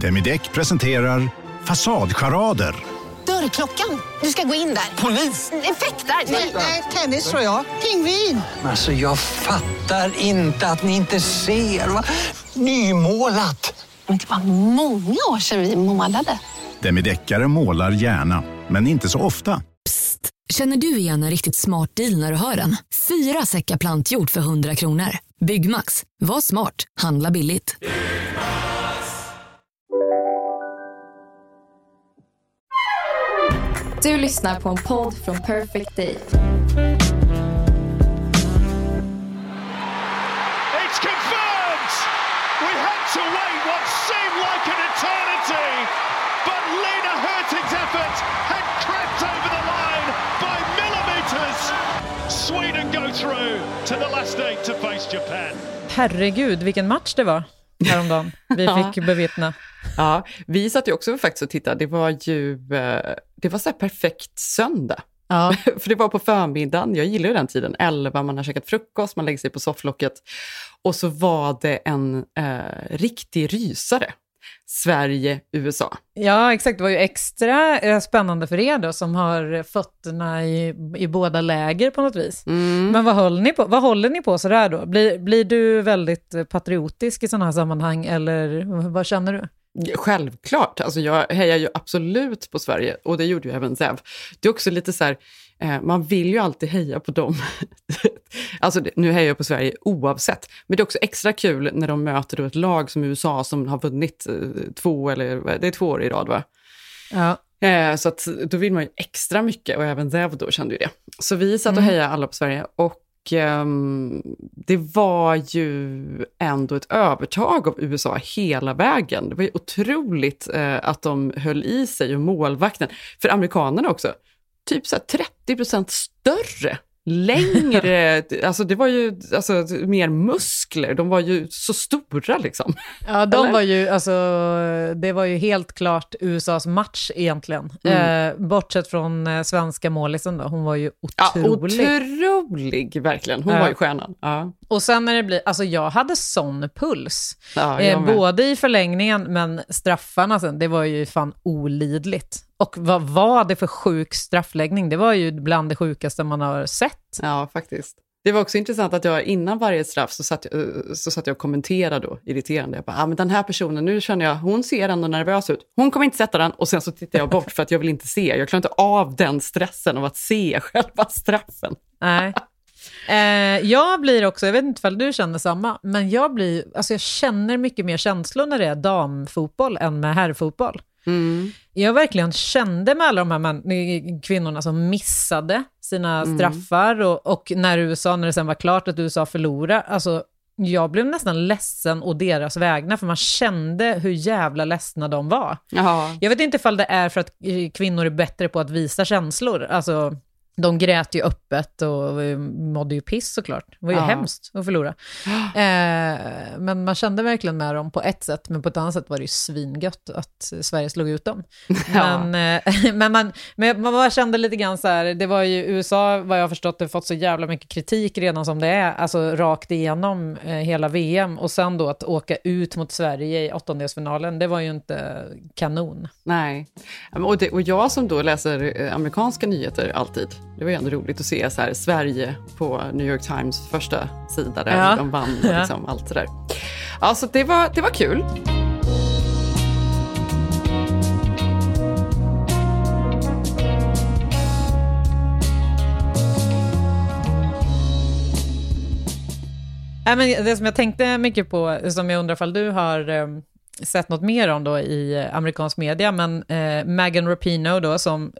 Demidek presenterar Fasadcharader. Dörrklockan. Du ska gå in där. Polis. Effektar. Nej, tennis tror jag. Pingvin. Alltså jag fattar inte att ni inte ser. Va? Nymålat. Men det var många år sedan vi målade. Demideckare målar gärna, men inte så ofta. Psst. Känner du igen en riktigt smart deal när du hör den? 4 säckar plantjord för 100 kronor. Byggmax. Var smart. Handla billigt. Du lyssnar på en podd från Perfect Day. It's confirmed! We had to wait what seemed like an eternity, but Lena Hurtig's effort had crept over the line by millimeters. Sweden go through to the last eight to face Japan. Herregud, vilken match det var häromdagen. Vi fick bevittna. Ja, vi satt ju också faktiskt och tittade. Det var så här perfekt söndag. Ja. För det var på förmiddagen, jag gillar ju den tiden, 11, man har käkat frukost, man lägger sig på sofflocket. Och så var det en riktig rysare. Sverige, USA. Ja, exakt. Det var ju extra spännande för er då som har fötterna i båda läger på något vis. Mm. Men vad håller ni på så där då? Blir du väldigt patriotisk i sådana här sammanhang eller vad känner du? Självklart. Alltså jag hejar ju absolut på Sverige och det gjorde ju även Zev. Det är också lite så här, man vill ju alltid heja på dem. Alltså nu hejar jag på Sverige oavsett. Men det är också extra kul när de möter ett lag som USA som har vunnit 2 år i rad, va? Ja. Så att då vill man ju extra mycket och även Zev då kände ju det. Så vi satt och hejade alla på Sverige och det var ju ändå ett övertag av USA hela vägen. Det var ju otroligt att de höll i sig och målvakten. För amerikanerna också, typ så här 30% större, längre. Alltså det var ju mer muskler. De var ju så stora liksom. Ja, de var ju, det var ju helt klart USAs match egentligen. Bortsett från svenska målisen då. Hon var ju otrolig. Ja, otrolig verkligen. Hon var ju stjärnan. Ja. Och sen när det blir, jag hade sån puls. Ja, både i förlängningen men straffarna sen, det var ju fan olidligt. Och vad var det för sjuk straffläggning? Det var ju bland det sjukaste man har sett. Ja, faktiskt. Det var också intressant att jag innan varje straff så satt jag och kommenterade då, irriterande. Jag bara, men den här personen, nu känner jag, hon ser ändå nervös ut. Hon kommer inte sätta den och sen så tittar jag bort för att jag vill inte se. Jag klarar inte av den stressen av att se själva straffen. Nej. Jag blir också, jag vet inte om du känner samma, men jag känner mycket mer känslor när det är damfotboll än med herrfotboll. Mm. Jag verkligen kände med alla de här kvinnorna som missade sina straffar och när det sen var klart att USA förlorade, jag blev nästan ledsen och deras vägnar för man kände hur jävla ledsna de var. Jaha. Jag vet inte ifall det är för att kvinnor är bättre på att visa känslor, de grät ju öppet och mådde ju piss såklart. Det var ju hemskt att förlora. Men man kände verkligen med dem på ett sätt. Men på ett annat sätt var det ju svingött att Sverige slog ut dem. Ja. Men man kände lite grann så här. Det var ju USA, vad jag har förstått, det fått så jävla mycket kritik redan som det är. Rakt igenom hela VM. Och sen då att åka ut mot Sverige i 8-delsfinalen. Det var ju inte kanon. Nej. Och jag som då läser amerikanska nyheter alltid. Det var ju ändå roligt att se så här, Sverige på New York Times första sida där de vann och allt det där. Alltså det var kul. Men det som jag tänkte mycket på, som jag undrar om du har sett något mer om då i amerikansk media, men Megan Rapinoe då som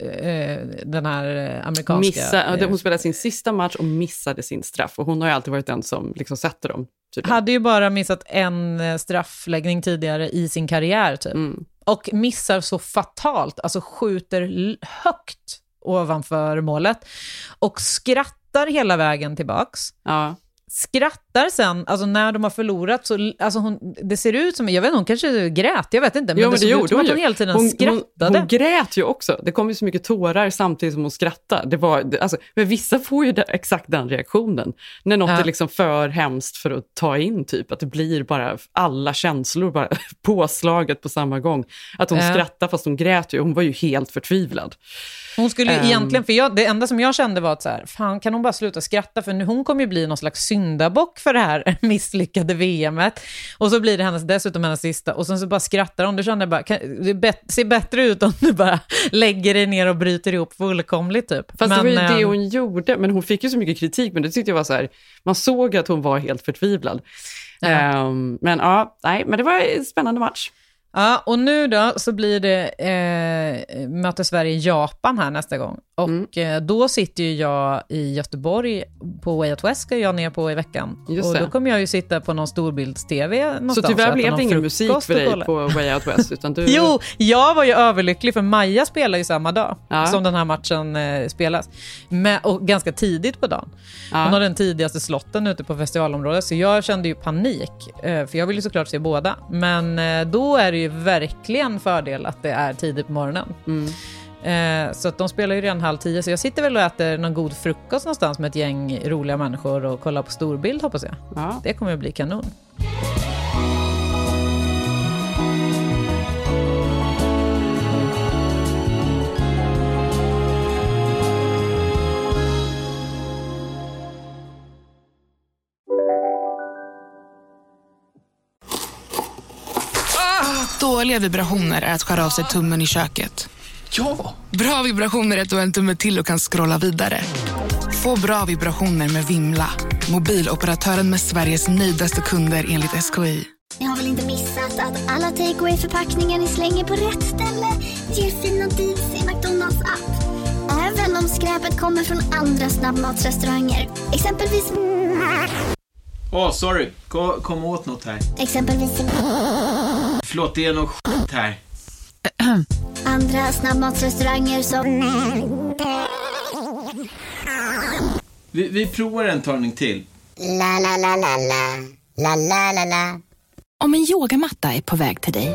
den här amerikanska... hon spelade sin sista match och missade sin straff och hon har ju alltid varit den som liksom sätter dem. Tydligen. Hade ju bara missat en straffläggning tidigare i sin karriär typ. Mm. Och missar så fatalt, skjuter högt ovanför målet och skrattar hela vägen tillbaks. Ja. skrattar sen, alltså när de har förlorat så, alltså hon, det ser ut som, jag vet inte, hon kanske grät, jag vet inte, men, jo, men det såg ut som att hon hela tiden skrattade. Hon grät ju också, det kom ju så mycket tårar samtidigt som hon skrattade, det var, alltså, men vissa får ju exakt den reaktionen när något är liksom för hemskt för att ta in, typ, att det blir bara alla känslor bara påslaget på samma gång, att hon skrattar fast hon grät ju, hon var ju helt förtvivlad. Hon skulle egentligen, för jag, det enda som jag kände var att så här, fan, kan hon bara sluta skratta, för nu hon kommer ju bli någon slags syndabock för det här misslyckade VM:et, och så blir det hennes, dessutom hennes sista, och sen så bara skrattar hon, du känner bara, det ser bättre ut om du bara lägger dig ner och bryter ihop fullkomligt typ. Fast men, det var ju det hon gjorde, men hon fick ju så mycket kritik, men det tyckte jag var så här, man såg att hon var helt förtvivlad. Men ja, nej, men det var en spännande match. Ja, och nu då så blir det möter Sverige i Japan här nästa gång. Och då sitter ju jag i Göteborg på Way Out West, ska jag ner på i veckan. Just och då kommer jag ju sitta på någon storbilds-tv någonstans. Så tyvärr blev det ingen musik för dig på Way Out West. Utan du... Jo, jag var ju överlycklig för Maja spelar ju samma dag som den här matchen spelas. Men, och ganska tidigt på dagen. Ja. Hon har den tidigaste slotten ute på festivalområdet, så jag kände ju panik. För jag ville såklart se båda. Men då är det ju verkligen fördel att det är tidigt på morgonen. Så att de spelar ju redan 9:30, så jag sitter väl och äter någon god frukost någonstans med ett gäng roliga människor och kollar på storbild, hoppas jag. Ja. Det kommer att bli kanon. Dåliga vibrationer är att skära av sig tummen i köket. Ja! Bra vibrationer är att du har en tumme till och kan scrolla vidare. Få bra vibrationer med Vimla. Mobiloperatören med Sveriges nöjdaste kunder enligt SKI. Ni har väl inte missat att alla takeaway-förpackningar ni slänger på rätt ställe ger fina deals i McDonalds app. Även om skräpet kommer från andra snabbmatsrestauranger. Exempelvis... Åh, sorry. Kom åt något här. Exempelvis... Förlåt, det är något skit här. Andra snabbmatsrestauranger som... Vi provar en talning till. La, la, la, la, la. La, la, la, la. Om en yogamatta är på väg till dig,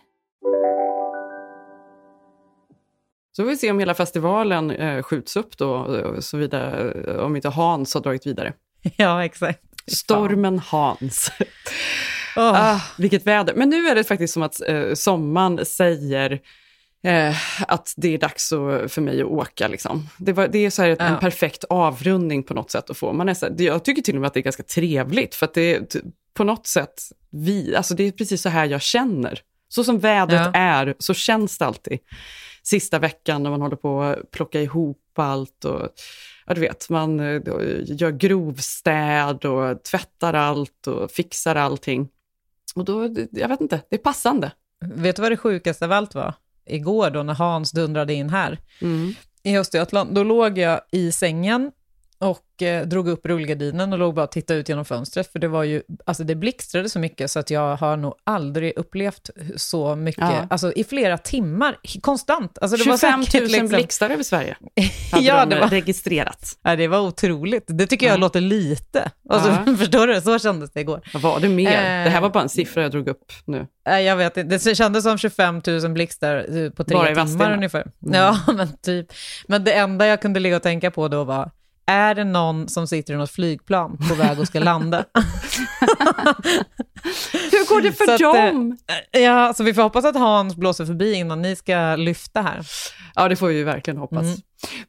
Så vi se om hela festivalen skjuts upp då, och så vidare, om inte Hans har dragit vidare. Ja, exakt. Stormen Hans. Vilket väder. Men nu är det faktiskt som att sommaren säger att det är dags för mig att åka. Liksom. Det är så här en perfekt avrundning på något sätt att få. Man är så här, jag tycker till och med att det är ganska trevligt, för att det är på något sätt alltså det är precis så här jag känner. Så som vädret är, så känns det alltid. Sista veckan när man håller på att plocka ihop allt och ja, du vet, man gör grovstäd och tvättar allt och fixar allting. Och då, jag vet inte, det är passande. Vet du vad det sjukaste av allt var? Igår då när Hans dundrade in här i Östergötland, då låg jag i sängen och drog upp rullgardinen och låg bara och tittade ut genom fönstret, för det var ju, alltså det blixtrade så mycket så att jag har nog aldrig upplevt så mycket, alltså i flera timmar konstant, alltså det 25 000 liksom... blixtar över Sverige hade det var registrerat. Ja, det var otroligt, det tycker jag låter lite, alltså, förstår du, så kändes det igår. Vad var det mer? Det här var bara en siffra jag drog upp nu. Jag vet inte, det kändes som 25 000 blixtar på 3 timmar ungefär. Ja, men typ, men det enda jag kunde ligga och tänka på då var: är det någon som sitter i något flygplan på väg och ska landa? Hur går det för dem? Ja, så vi får hoppas att Hans blåser förbi innan ni ska lyfta här. Ja, det får vi ju verkligen hoppas.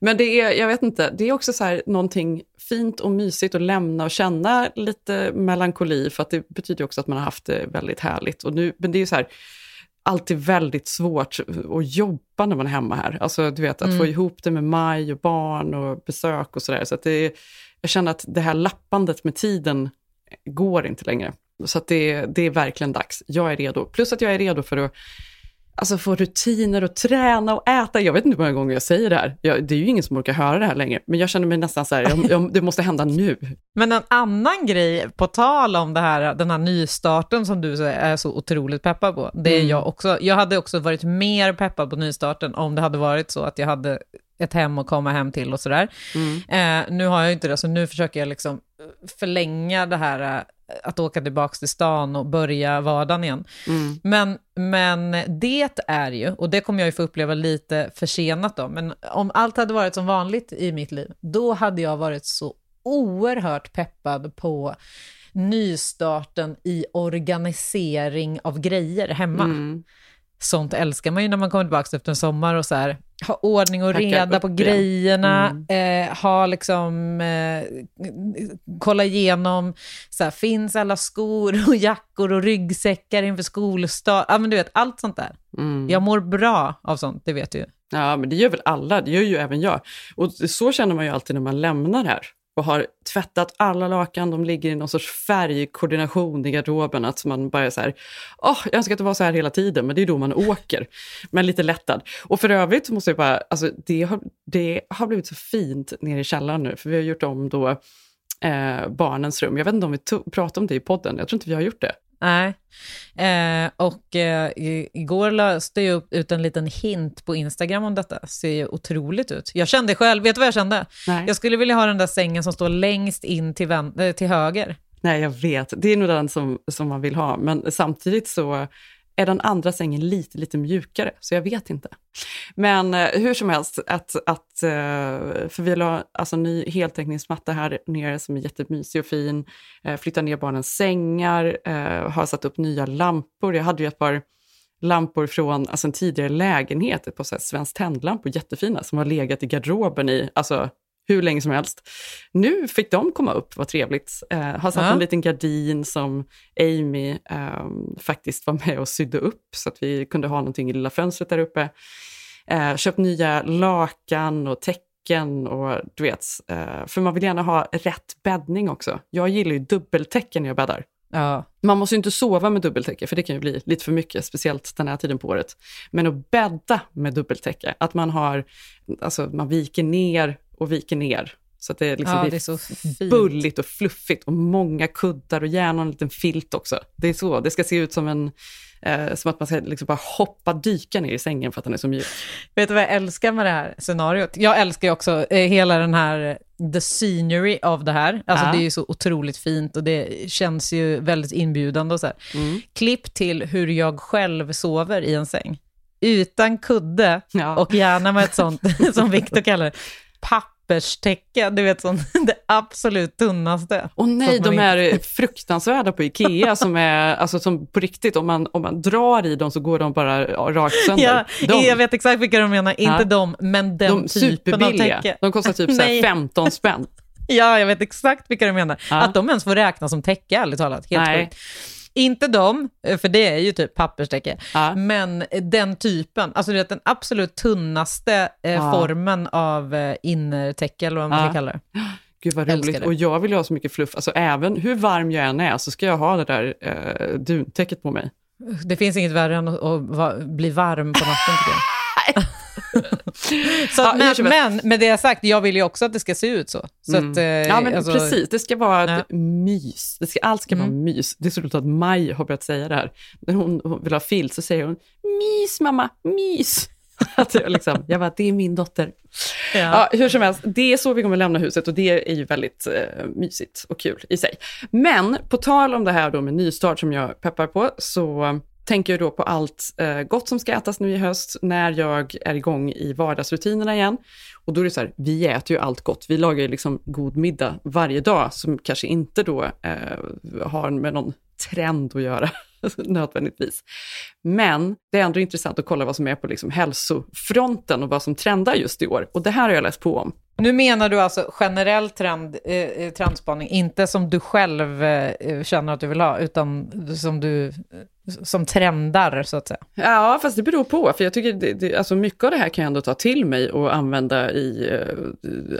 Men det är, jag vet inte, det är också så här någonting fint och mysigt att lämna och känna lite melankoli, för att det betyder också att man har haft det väldigt härligt. Och nu, men det är ju så här, alltid väldigt svårt att jobba när man är hemma här. Alltså du vet, att få ihop det med Maj och barn och besök och sådär. Så att jag känner att det här lappandet med tiden går inte längre. Så att det är verkligen dags. Jag är redo. Plus att jag är redo för att alltså få rutiner och träna och äta. Jag vet inte hur många gånger jag säger det här. Det är ju ingen som orkar höra det här längre. Men jag känner mig nästan så här, det måste hända nu. Men en annan grej på tal om det här, den här nystarten som du är så otroligt peppad på. Det är jag också. Jag hade också varit mer peppad på nystarten om det hade varit så att jag hade ett hem att komma hem till och sådär. Nu har jag inte det, så nu försöker jag liksom förlänga det här att åka tillbaka till stan och börja vardagen igen. Men det är ju, och det kommer jag ju få uppleva lite försenat då, men om allt hade varit som vanligt i mitt liv, då hade jag varit så oerhört peppad på nystarten i organisering av grejer hemma. Sånt älskar man ju när man kommer tillbaka efter en sommar och så här, ha ordning och reda på grejerna, ha liksom kolla igenom så här, finns alla skor och jackor och ryggsäckar inför skolstart, men du vet, allt sånt där. Jag mår bra av sånt, det vet du. Ja, men det gör väl alla, det gör ju även jag. Och så känner man ju alltid när man lämnar här och har tvättat alla lakan, de ligger i någon sorts färgkoordination i garderoben, att man bara är så här, jag önskar att det var så här hela tiden, men det är då man åker, men lite lättad. Och för övrigt så måste jag bara, alltså det har blivit så fint nere i källaren nu, för vi har gjort om då barnens rum. Jag vet inte om vi pratade om det i podden, jag tror inte vi har gjort det. Nej, och igår löste jag ut en liten hint på Instagram om detta. Ser ju otroligt ut. Jag kände själv, vet du vad jag kände? Nej. Jag skulle vilja ha den där sängen som står längst in till höger. Nej, jag vet. Det är nog den som man vill ha. Men samtidigt så är den andra sängen lite mjukare. Så jag vet inte. Men hur som helst, att för vi la alltså ny heltäckningsmatta här nere som är jättemysig och fin. Flytta ner barnens sängar. Har satt upp nya lampor. Jag hade ju ett par lampor från alltså en tidigare lägenhet. Ett par så här Svenskt Tändlampor, jättefina, som har legat i garderoben i alltså hur länge som helst. Nu fick de komma upp, vad trevligt. Har satt en liten gardin som Amy faktiskt var med och sydde upp så att vi kunde ha någonting i lilla fönstret där uppe. Köpt nya lakan och täcken och du vet, för man vill gärna ha rätt bäddning också. Jag gillar ju dubbeltäcken när jag bäddar. Man måste ju inte sova med dubbeltäcke, för det kan ju bli lite för mycket, speciellt den här tiden på året. Men att bädda med dubbeltäcke, att man har, alltså man viker ner så att det liksom blir det är så bulligt och fluffigt och många kuddar och gärna en liten filt också. Det är så, det ska se ut som en som att man ska liksom bara dyka ner i sängen för att den är så mjuk. Vet du vad jag älskar med det här scenariot? Jag älskar ju också hela den här the scenery av det här. Alltså det är ju så otroligt fint och det känns ju väldigt inbjudande och så här. Klipp till hur jag själv sover i en säng utan kudde och gärna med ett sånt som Victor kallar det, papperstäcke, du vet, sånt, det absolut tunnaste. Och nej, de är fruktansvärda på Ikea som är, alltså som på riktigt, om man drar i dem så går de bara rakt sönder. Jag vet exakt vilka de menar, inte de, men de typen av täcke. De kostar typ så här 15 spänn. Ja, jag vet exakt vilka du menar. Ja. Att de ens får räkna som täcke, ärligt talat, helt sjukt. Inte dem, för det är ju typ papperstäcke, men den typen, alltså det är den absolut tunnaste formen av innertäcke eller vad man ska kalla det. Gud vad roligt, och jag vill ju ha så mycket fluff, alltså även hur varm jag än är så ska jag ha det där duntäcket på mig. Det finns inget värre än att bli varm på natten, tycker jag. Så men med det jag sagt, jag vill ju också att det ska se ut så, så att, men alltså, precis, det ska vara ett mys, allt ska vara mys. Det är så roligt att Maja har börjat säga det här när hon vill ha filt, så säger hon mys mamma, mys. Att jag liksom, jag bara, det är min dotter. Hur som helst, det är så vi kommer lämna huset och det är ju väldigt mysigt och kul i sig. Men på tal om det här då med nystart som jag peppar på, så tänker jag då på allt gott som ska ätas nu i höst när jag är igång i vardagsrutinerna igen. Och då är det så här, vi äter ju allt gott. Vi lagar ju liksom god middag varje dag som kanske inte då har med någon trend att göra nödvändigtvis. Men det är ändå intressant att kolla vad som är på liksom hälsofronten och vad som trendar just i år. Och det här har jag läst på om. Nu menar du alltså generell trendspaning, inte som du själv känner att du vill ha, utan som du som trendar så att säga. Ja, fast det beror på, för jag tycker det, alltså mycket av det här kan jag ändå ta till mig och använda i,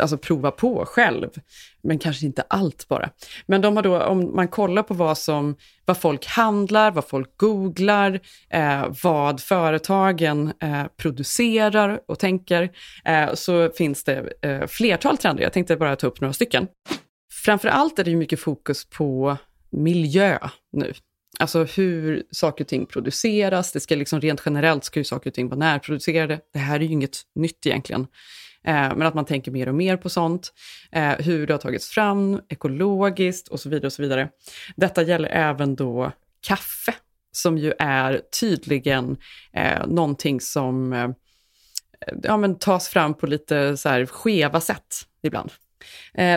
alltså prova på själv, men kanske inte allt bara. Men de har då, om man kollar på vad folk handlar, vad folk googlar, vad företagen producerar och tänker, så finns det flertal trender. Jag tänkte bara ta upp några stycken. Framförallt är det ju mycket fokus på miljö nu. Alltså hur saker och ting produceras. Det ska liksom rent generellt ska ju saker och ting vara närproducerade. Det här är ju inget nytt egentligen. Men att man tänker mer och mer på sånt. Hur det har tagits fram, ekologiskt och så vidare och så vidare. Detta gäller även då kaffe. Som ju är tydligen någonting som tas fram på lite så här skeva sätt ibland.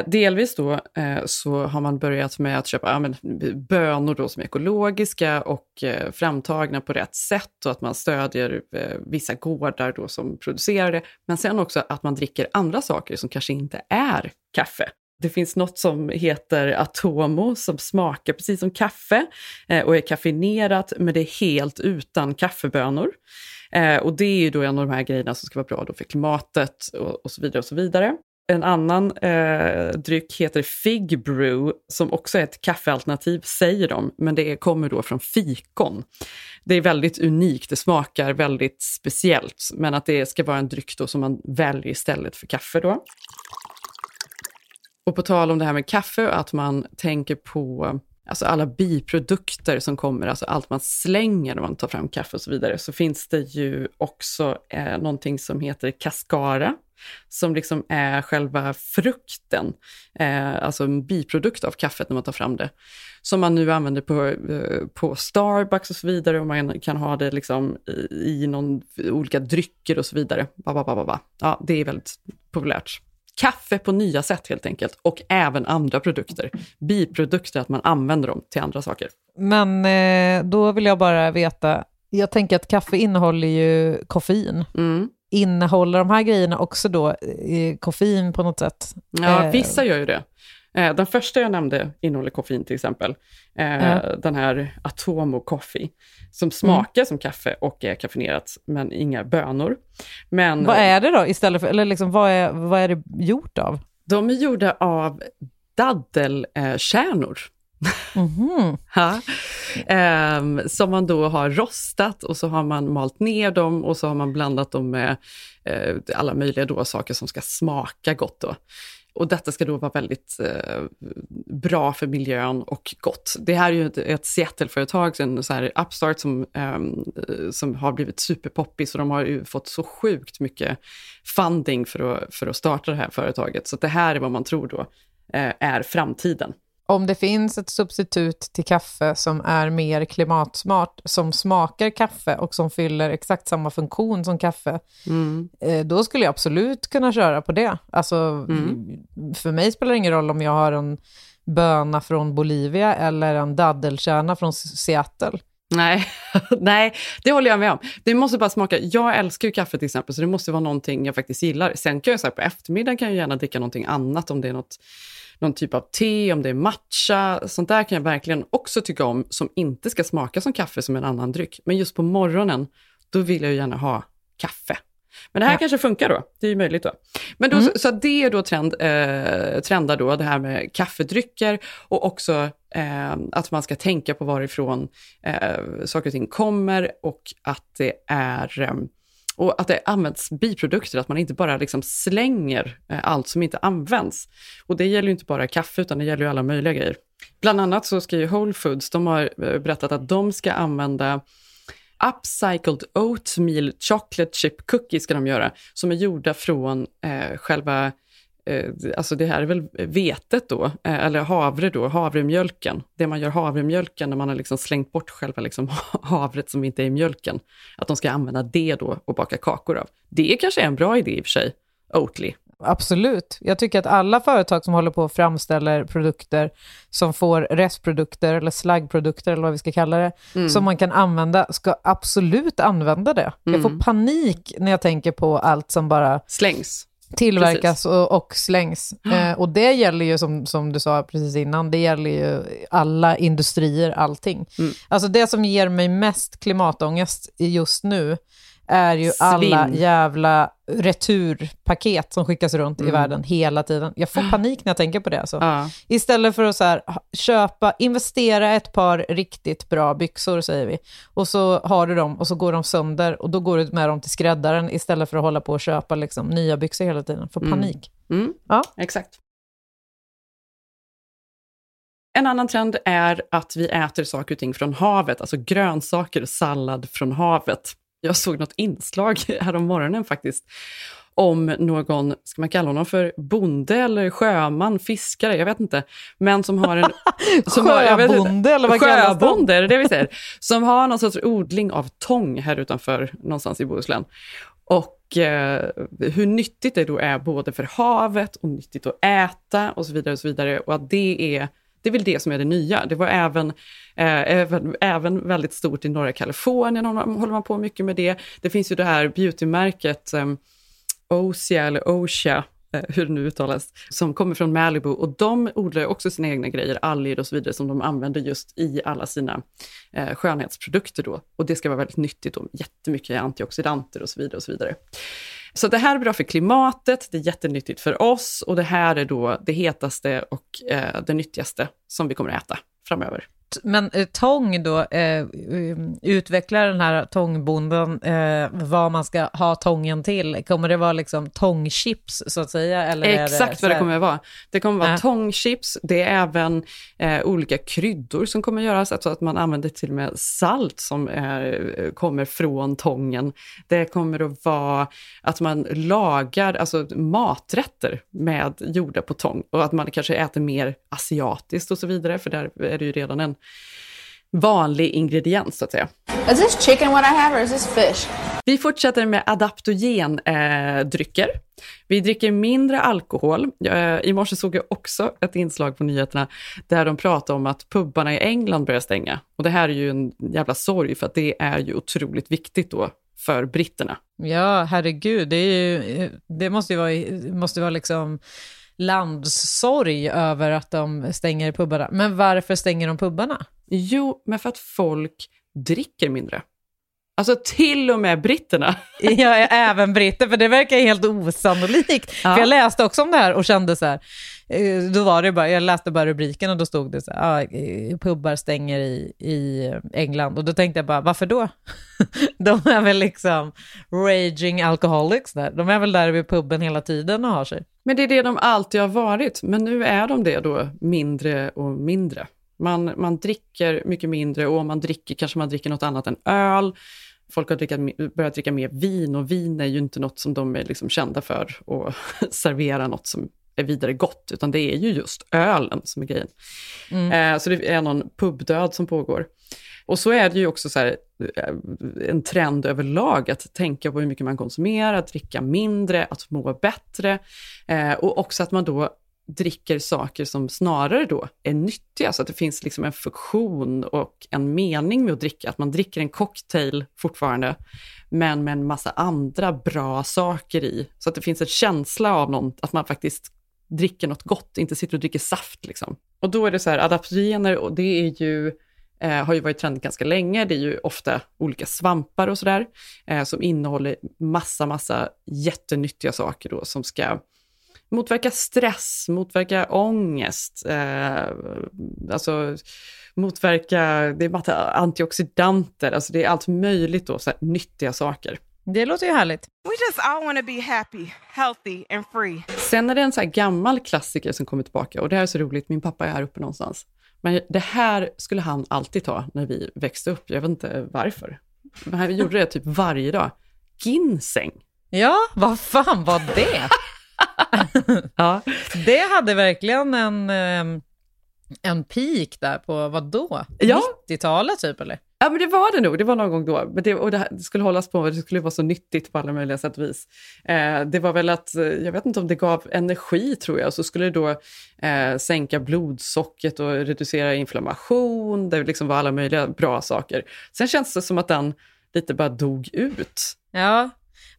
Delvis då så har man börjat med att köpa bönor då som är ekologiska och framtagna på rätt sätt, och att man stödjer vissa gårdar då som producerar det. Men sen också att man dricker andra saker som kanske inte är kaffe. Det finns något som heter Atomo som smakar precis som kaffe och är kaffinerat, men det är helt utan kaffebönor. Och det är ju då en av de här grejerna som ska vara bra då för klimatet och så vidare och så vidare. En annan dryck heter Fig Brew, som också är ett kaffealternativ, säger de. Men det kommer då från fikon. Det är väldigt unikt, det smakar väldigt speciellt. Men att det ska vara en dryck då som man väljer istället för kaffe då. Och på tal om det här med kaffe, att man tänker på alltså alla biprodukter som kommer, alltså allt man slänger när man tar fram kaffe och så vidare. Så finns det ju också någonting som heter cascara, som liksom är själva frukten, alltså en biprodukt av kaffet när man tar fram det, som man nu använder på Starbucks och så vidare, och man kan ha det liksom i någon olika drycker och så vidare. Ja, det är väldigt populärt. Kaffe på nya sätt helt enkelt, och även andra produkter. Biprodukter, att man använder dem till andra saker. Men då vill jag bara veta, jag tänker att kaffe innehåller ju koffein. Mm. Innehåller de här grejerna också då koffein på något sätt? Ja, vissa gör ju det. Den första jag nämnde innehåller koffein till exempel. Den här Atomo Coffee som smakar som kaffe och är kaffinerat, men inga bönor. Men vad är det då istället för, eller liksom vad är det gjort av? De är gjorda av daddelkärnor. Mm-hmm. Som man då har rostat, och så har man malt ner dem, och så har man blandat dem med alla möjliga då saker som ska smaka gott då. Och detta ska då vara väldigt bra för miljön och gott. Det här är ju ett Seattle-företag, en så här upstart som har blivit superpoppis, och de har ju fått så sjukt mycket funding för att starta det här företaget. Så det här är vad man tror då är framtiden. Om det finns ett substitut till kaffe som är mer klimatsmart, som smakar kaffe och som fyller exakt samma funktion som kaffe, då skulle jag absolut kunna köra på det. Alltså, för mig spelar det ingen roll om jag har en böna från Bolivia eller en daddelkärna från Seattle. Nej, det håller jag med om. Det måste bara smaka. Jag älskar ju kaffe till exempel, så det måste vara någonting jag faktiskt gillar. Sen kan jag säga på eftermiddagen kan jag gärna dricka någonting annat, om det är någon typ av te, om det är matcha, sånt där kan jag verkligen också tycka om, som inte ska smaka som kaffe, som en annan dryck. Men just på morgonen, då vill jag ju gärna ha kaffe. Men det här kanske funkar då, det är ju möjligt då. Men då, så det är då trendar då, det här med kaffedrycker, och också att man ska tänka på varifrån saker och ting kommer, och att det är... Och att det används biprodukter, att man inte bara liksom slänger allt som inte används. Och det gäller ju inte bara kaffe, utan det gäller ju alla möjliga grejer. Bland annat så ska ju Whole Foods, de har berättat att de ska använda upcycled oatmeal chocolate chip cookies ska de göra. Som är gjorda från själva, alltså det här är väl vetet då, eller havre då, havremjölken. Det man gör havremjölken när man har liksom slängt bort själva liksom havret som inte är i mjölken. Att de ska använda det då och baka kakor av. Det är kanske en bra idé i och för sig, Oatly. Absolut. Jag tycker att alla företag som håller på och framställer produkter som får restprodukter eller slaggprodukter eller vad vi ska kalla det, som man kan använda, ska absolut använda det. Jag får panik när jag tänker på allt som bara... Slängs. tillverkas och slängs. Och det gäller ju, som du sa precis innan, det gäller ju alla industrier, allting. Mm. Alltså det som ger mig mest klimatångest just nu är ju alla jävla returpaket som skickas runt i världen hela tiden. Jag får panik när jag tänker på det. Alltså. Istället för att så här, investera ett par riktigt bra byxor, säger vi. Och så har du dem och så går de sönder och då går du med dem till skräddaren istället för att hålla på och köpa liksom, nya byxor hela tiden. Får panik. Mm. Ja, exakt. En annan trend är att vi äter saker och ting från havet. Alltså grönsaker och sallad från havet. Jag såg något inslag här om morgonen faktiskt om någon, ska man kalla honom för bonde eller sjöman, fiskare, jag vet inte, men som har en sjöbonde, som har någon sorts odling av tång här utanför någonstans i Bohuslän. Och hur nyttigt det då är både för havet och nyttigt att äta och så vidare och så vidare, och att det är väl det som är det nya. Det var även väldigt stort i norra Kalifornien. Håller man på mycket med det. Det finns ju det här beautymärket Ocea eller Ocea, hur det nu uttalas, som kommer från Malibu. Och de odlar också sina egna grejer, alger och så vidare, som de använder just i alla sina skönhetsprodukter då. Och det ska vara väldigt nyttigt och jättemycket antioxidanter och så vidare och så vidare. Så det här är bra för klimatet, det är jättenyttigt för oss och det här är då det hetaste och det nyttigaste som vi kommer att äta framöver. Men tång då, utvecklar den här tångbonden vad man ska ha tången till? Kommer det vara liksom tångchips så att säga? Eller exakt vad det kommer att vara. Det kommer att vara tångchips, det är även olika kryddor som kommer att göras, alltså att man använder till och med salt som kommer från tången. Det kommer att vara att man lagar alltså maträtter med gjorda på tång och att man kanske äter mer asiatiskt och så vidare, för där är det ju redan en vanlig ingrediens så att säga. Is this chicken what I have or is this fish? Vi fortsätter med adaptogen drycker. Vi dricker mindre alkohol. I morse såg jag också ett inslag på nyheterna där de pratade om att pubbarna i England börjar stänga. Och det här är ju en jävla sorg, för att det är ju otroligt viktigt då för britterna. Ja, herregud. Det måste vara liksom landssorg över att de stänger pubbarna. Men varför stänger de pubbarna? Jo, men för att folk dricker mindre. Alltså till och med britterna. Ja, även britter, för det verkar helt osannolikt. Ja. För jag läste också om det här och kände så här, då var det bara, jag läste bara rubriken och då stod det så här, pubbar stänger i England. Och då tänkte jag bara, varför då? De är väl liksom raging alcoholics där. De är väl där vid pubben hela tiden och har sig. Men det är det de alltid har varit. Men nu är de det då mindre och mindre. Man dricker mycket mindre, och om man dricker kanske man dricker något annat än öl. Folk har börjat dricka mer vin, och vin är ju inte något som de är liksom kända för att servera något som är vidare gott, utan det är ju just ölen som är grejen. Så det är någon pubdöd som pågår. Och så är det ju också så här, en trend överlag att tänka på hur mycket man konsumerar, att dricka mindre, att må bättre, och också att man då dricker saker som snarare då är nyttiga, så att det finns liksom en funktion och en mening med att dricka. Att man dricker en cocktail fortfarande, men med en massa andra bra saker i. Så att det finns en känsla av någon, att man faktiskt dricker något gott, inte sitter och dricker saft liksom. Och då är det så här, adaptogener, och det är ju har ju varit trend ganska länge. Det är ju ofta olika svampar och sådär som innehåller massa jättenyttiga saker då, som ska motverka stress, motverka ångest, alltså motverka, det är bara antioxidanter, alltså det är allt möjligt då, så här, nyttiga saker. Det låter ju härligt. We just all want to be happy, healthy and free. Sen är det en så här gammal klassiker som kommer tillbaka, och det här är så roligt, min pappa är här uppe någonstans. Men det här skulle han alltid ta när vi växte upp, jag vet inte varför. Men han gjorde det typ varje dag. Ginseng. Ja, vad fan var det? Ja, det hade verkligen en peak där på vad då? 90-talet typ eller? Ja, men det var det nog. Det var någon gång då. Men det skulle hållas på, det skulle vara så nyttigt på alla möjliga sätt vis. Det var väl att, jag vet inte om det gav energi tror jag. Så skulle det då sänka blodsockret och reducera inflammation. Det liksom var alla möjliga bra saker. Sen känns det som att den lite bara dog ut. Ja.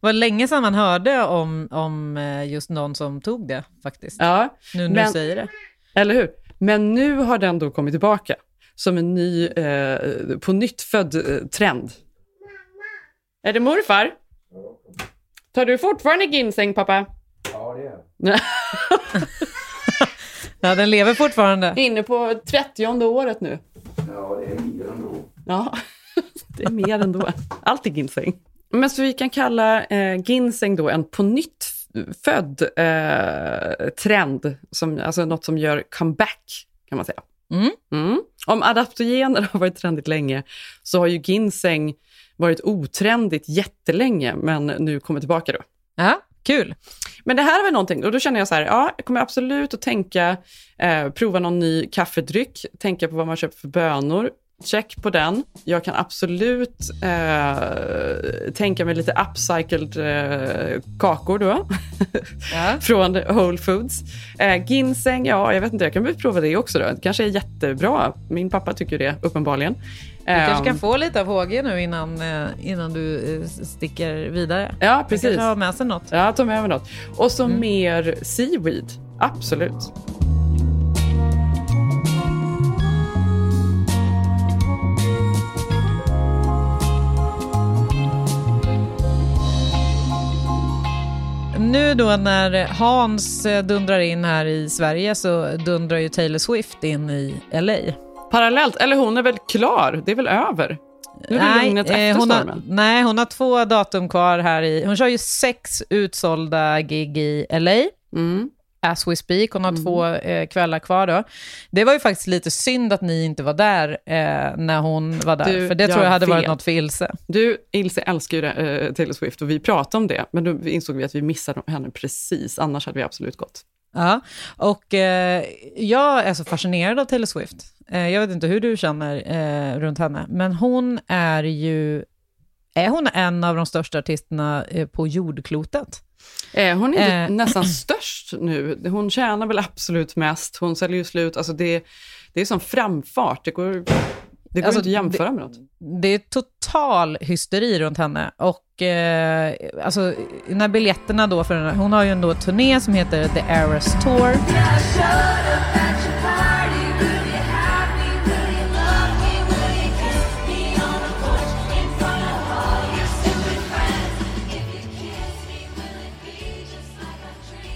var länge sedan man hörde om just någon som tog det faktiskt. Ja, nu när du säger det. Eller hur? Men nu har den då kommit tillbaka som en ny, på nytt född trend. Är det morfar? Tar du fortfarande ginseng, pappa? Ja, det är ja, den lever fortfarande. Inne på 30:e året nu. Ja, det är mer ändå. Ja, det är mer ändå. Allt är ginseng. Men så vi kan kalla ginseng då en på nytt född trend. Som, alltså något som gör comeback, kan man säga. Mm. Mm. Om adaptogener har varit trendigt länge så har ju ginseng varit otrendigt jättelänge, men nu kommer tillbaka då. Ja, kul. Men det här är väl någonting, och då känner jag så här, ja, jag kommer absolut att tänka, prova någon ny kaffedryck, tänka på vad man köper för bönor, check på den. Jag kan absolut tänka mig lite upcycled kakor då, ja. Från Whole Foods. Ginseng, ja, jag vet inte, jag kan prova det också då. Det kanske är jättebra, min pappa tycker det uppenbarligen. Du kanske kan få lite av HG nu innan du sticker vidare. Ja, precis. Du kanske har med sig något. Ja, ta med mig något. Och så mer seaweed, absolut. Nu då när Hans dundrar in här i Sverige så dundrar ju Taylor Swift in i LA. Parallellt, eller hon är väl klar, det är väl över. Nu är lugnet efter stormen. Nej, hon har 2 datum kvar här i. Hon kör ju 6 utsålda gig i LA. Mm. As we speak, hon har 2 kvällar kvar då. Det var ju faktiskt lite synd att ni inte var där när hon var där. För det tror jag hade varit något för Ilse. Ilse älskar ju Taylor Swift och vi pratade om det. Men då insåg vi att vi missade henne precis. Annars hade vi absolut gått. Ja, och jag är så fascinerad av Taylor Swift. Jag vet inte hur du känner runt henne. Men hon är ju... Är hon en av de största artisterna på jordklotet? Hon är nästan störst nu. Hon tjänar väl absolut mest. Hon säljer ju slut. Alltså det är som framfart. Det går alltså, inte att jämföra med något. Det är total hysteri runt henne. Och alltså, när biljetterna då för henne. Hon har ju ändå en turné som heter The Eras Tour.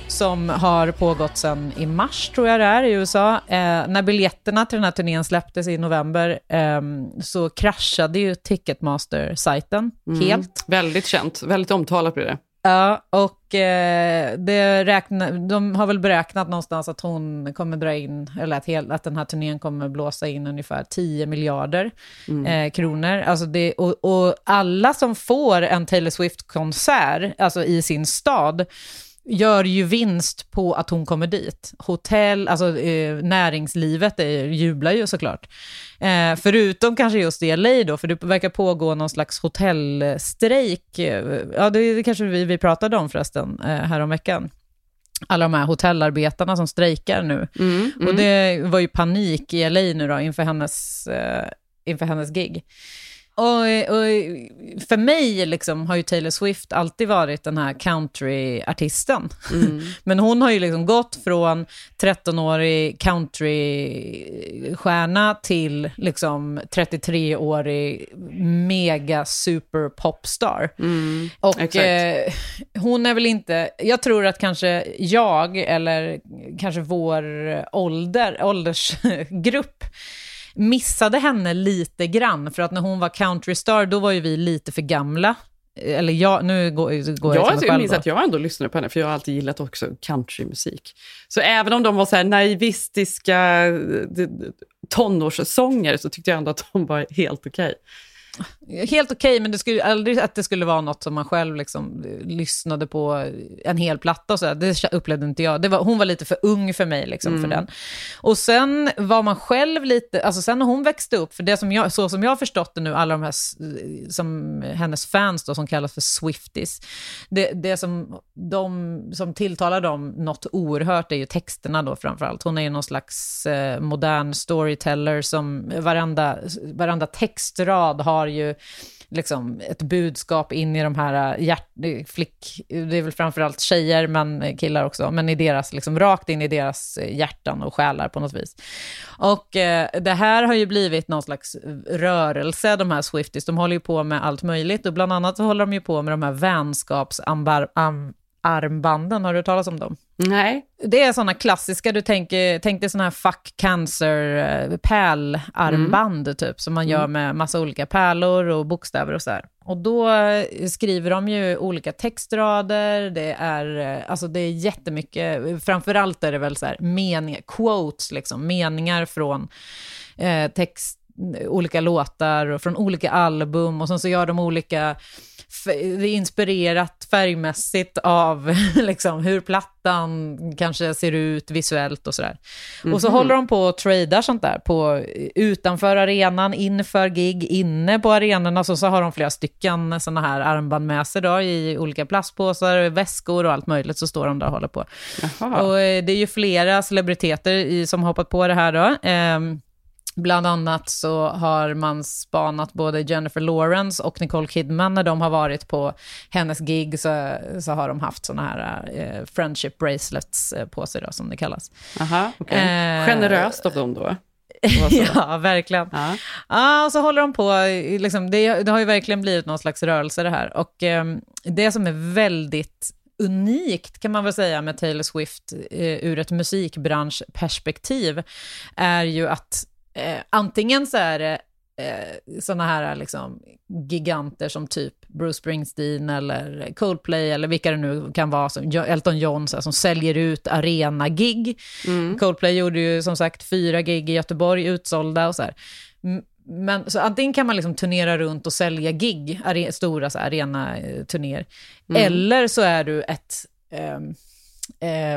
Som har pågått sedan i mars tror jag det är i USA. När biljetterna till den här turnén släpptes i november så kraschade ju Ticketmaster-sajten helt. Väldigt känt, väldigt omtalat blir det. Ja, och de har väl beräknat någonstans att hon kommer dra in, eller att den här turnén kommer blåsa in ungefär 10 miljarder kronor. Alltså och alla som får en Taylor Swift-konsert alltså i sin stad gör ju vinst på att hon kommer dit. Hotell, alltså näringslivet jublar ju såklart. Förutom kanske just i LA då, för det verkar pågå någon slags hotellstrejk. Ja, det kanske vi pratade om förresten häromveckan. Alla de här hotellarbetarna som strejkar nu. Och det var ju panik i LA nu då inför hennes gig. Och för mig liksom har ju Taylor Swift alltid varit den här countryartisten. Men hon har ju liksom gått från 13-årig countrystjärna till liksom 33-årig mega super popstar. Och hon är väl inte, jag tror att kanske jag eller kanske vår åldersgrupp missade henne lite grann, för att när hon var countrystar då var ju vi lite för gamla. Eller jag, nu går jag till mig själv. Jag har ändå lyssnat på henne, för jag har alltid gillat också countrymusik. Så även om de var så här naivistiska tonårssånger så tyckte jag ändå att de var helt okej. Helt okej, men det skulle aldrig att det skulle vara något som man själv liksom lyssnade på en hel platta och så där. Det upplevde inte jag. Hon var lite för ung för mig liksom för den. Och sen var man själv lite, alltså sen när hon växte upp, för det som jag, så som jag har förstått det nu, alla de här som hennes fans då som kallas för Swifties, det som de som tilltalar dem något oerhört är ju texterna då framförallt. Hon är ju någon slags modern storyteller som varenda textrad har ju liksom ett budskap in i de här det är väl framförallt tjejer men killar också, men i deras liksom rakt in i deras hjärtan och själar på något vis. Och det här har ju blivit någon slags rörelse, de här Swifties, de håller ju på med allt möjligt och bland annat så håller de ju på med de här vänskapsarmbanden, har du talat om dem? Nej. Det är sådana klassiska, du tänk dig sådana här fuck cancer pärlarmband typ, som man gör med massa olika pärlor och bokstäver och så här. Och då skriver de ju olika textrader, det är jättemycket, framförallt är det väl så här meningar, quotes liksom, meningar från text, olika låtar och från olika album, och sen så gör de olika, det är inspirerat färgmässigt av liksom hur plattan kanske ser ut visuellt och sådär. Mm-hmm. Och så håller de på och tradar sånt där på utanför arenan, inför gig, inne på arenorna, alltså, så har de flera stycken såna här armband med sig då, i olika plastpåsar, väskor och allt möjligt, så står de där och håller på. Jaha. Och det är ju flera celebriteter som hoppat på det här då. Bland annat så har man spanat både Jennifer Lawrence och Nicole Kidman. När de har varit på hennes gig så har de haft såna här friendship bracelets på sig då, som det kallas. Aha, okay. Generöst av dem då? Ja, verkligen. Ja. Ah, och så håller de på, liksom, det har ju verkligen blivit någon slags rörelse det här. Och det som är väldigt unikt kan man väl säga med Taylor Swift ur ett musikbranschperspektiv är ju att antingen så är det såna här liksom giganter som typ Bruce Springsteen eller Coldplay eller vilka det nu kan vara, som Elton John så här, som säljer ut arena-gig. Mm. Coldplay gjorde ju som sagt 4 gig i Göteborg utsålda och så här. Men så antingen kan man liksom turnera runt och sälja gig, stora så här, arena-turnéer. Mm. Eller så är du ett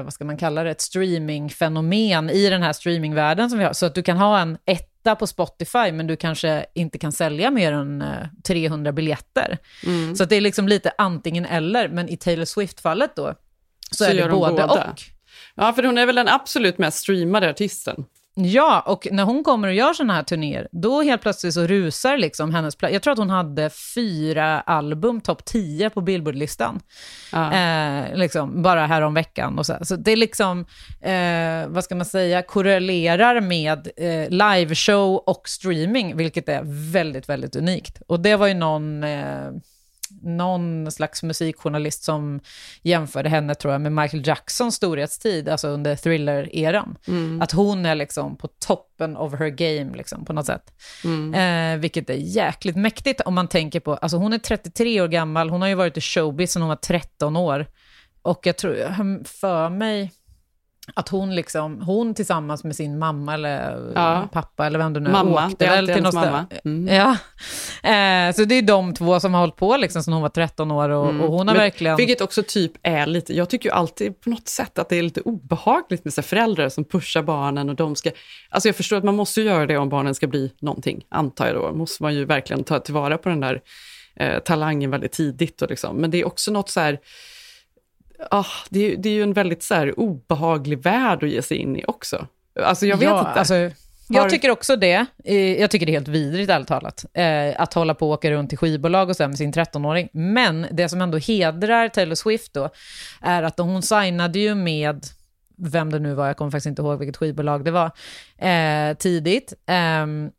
vad ska man kalla det, ett streamingfenomen i den här streamingvärlden som vi har, så att du kan ha en etta på Spotify men du kanske inte kan sälja mer än 300 biljetter. Mm. Så att det är liksom lite antingen eller, men i Taylor Swift-fallet då så är det både och. Ja, för hon är väl den absolut mest streamade artisten. Ja, och när hon kommer och gör såna här turnéer, då helt plötsligt så rusar liksom hennes jag tror att hon hade 4 album topp 10 på Billboard-listan. Ja. Liksom, bara här om veckan. Och så det liksom, vad ska man säga, korrelerar med liveshow och streaming, vilket är väldigt, väldigt unikt. Och det var ju någon slags musikjournalist som jämförde henne, tror jag, med Michael Jacksons storhetstid, alltså under Thriller-eran. Mm. Att hon är liksom på toppen of her game liksom, på något sätt. Mm. Vilket är jäkligt mäktigt om man tänker på, alltså hon är 33 år gammal, hon har ju varit i showbiz sedan hon var 13 år. Och jag tror, för mig att hon tillsammans med sin mamma eller pappa eller vem du nu åkte väl till något ställe. Mm. Ja. Så det är de två som har hållit på liksom sedan hon var 13 år och hon har verkligen, vilket också typ är lite, jag tycker ju alltid på något sätt att det är lite obehagligt med så föräldrar som pushar barnen och de ska, alltså jag förstår att man måste göra det om barnen ska bli någonting, antar jag då, måste man ju verkligen ta tillvara på den där talangen väldigt tidigt och liksom. Men det är också något så här, det är ju en väldigt så här obehaglig värld att ge sig in i också. Alltså jag vet inte. Alltså, jag tycker också det. Jag tycker det är helt vidrigt, ärligt talat. Att hålla på och åka runt i skivbolag och så med sin 13-åring. Men det som ändå hedrar Taylor Swift då är att hon signade ju med vem det nu var, jag kommer faktiskt inte ihåg vilket skivbolag det var, tidigt.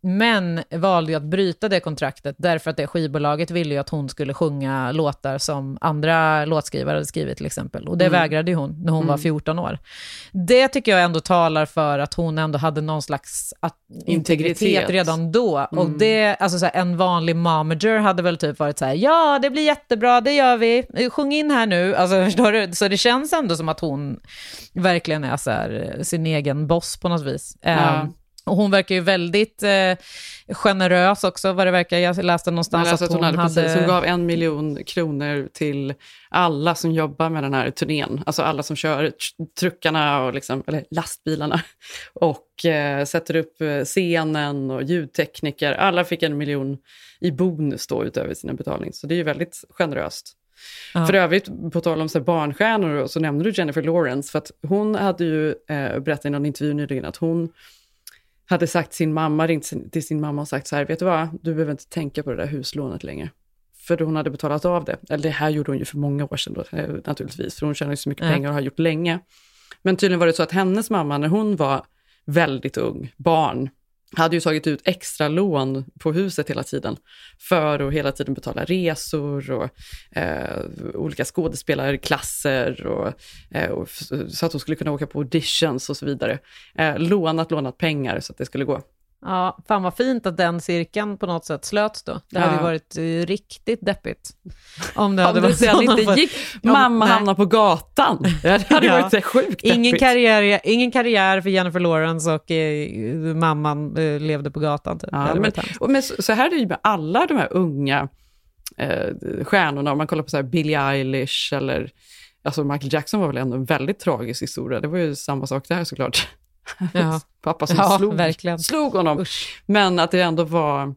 Men valde ju att bryta det kontraktet därför att det skivbolaget ville ju att hon skulle sjunga låtar som andra låtskrivare hade skrivit till exempel. Och det vägrade ju hon när hon var 14 år. Det tycker jag ändå talar för att hon ändå hade någon slags integritet redan då. Mm. Och det, alltså så här, en vanlig momager hade väl typ varit så här: ja, det blir jättebra, det gör vi. Sjung in här nu. Alltså, förstår du? Så det känns ändå som att hon verkligen är så här, sin egen boss på något vis. Ja. Och hon verkar ju väldigt generös också, vad det verkar. Jag läste någonstans att hon gav 1 miljon kronor till alla som jobbar med den här turnén. Alltså alla som kör truckarna och liksom, eller lastbilarna. Och sätter upp scenen och ljudtekniker. Alla fick 1 miljon i bonus då utöver sina betalning. Så det är ju väldigt generöst. Ja. För övrigt, på tal om så barnstjärnor och så nämnde du Jennifer Lawrence. För att hon hade ju berättat i någon intervju nyligen att hon hade sagt till sin mamma och sagt så här: vet du vad, du behöver inte tänka på det där huslånet längre. För hon hade betalat av det. Eller det här gjorde hon ju för många år sedan då, naturligtvis. För hon tjänade ju så mycket pengar och har gjort länge. Men tydligen var det så att hennes mamma, när hon var väldigt ung, barn, hade ju tagit ut extra lån på huset hela tiden. För att hela tiden betala resor och olika skådespelarklasser. Och så att hon skulle kunna åka på auditions och så vidare. Lånat pengar så att det skulle gå. Ja, fan vad fint att den cirkeln på något sätt slöts då. Det hade ju varit riktigt deppigt. Om det hade varit så inte gick. Mamma hamnade på gatan. Det hade varit så sjukt deppigt. Ingen karriär för Jennifer Lawrence och mamman levde på gatan. Typ. Ja, men så här är det ju med alla de här unga stjärnorna. Om man kollar på så här Billie Eilish eller... Alltså Michael Jackson var väl ändå en väldigt tragisk historia. Det var ju samma sak där såklart. Ja. Pappa som slog honom. Usch. Men att det ändå var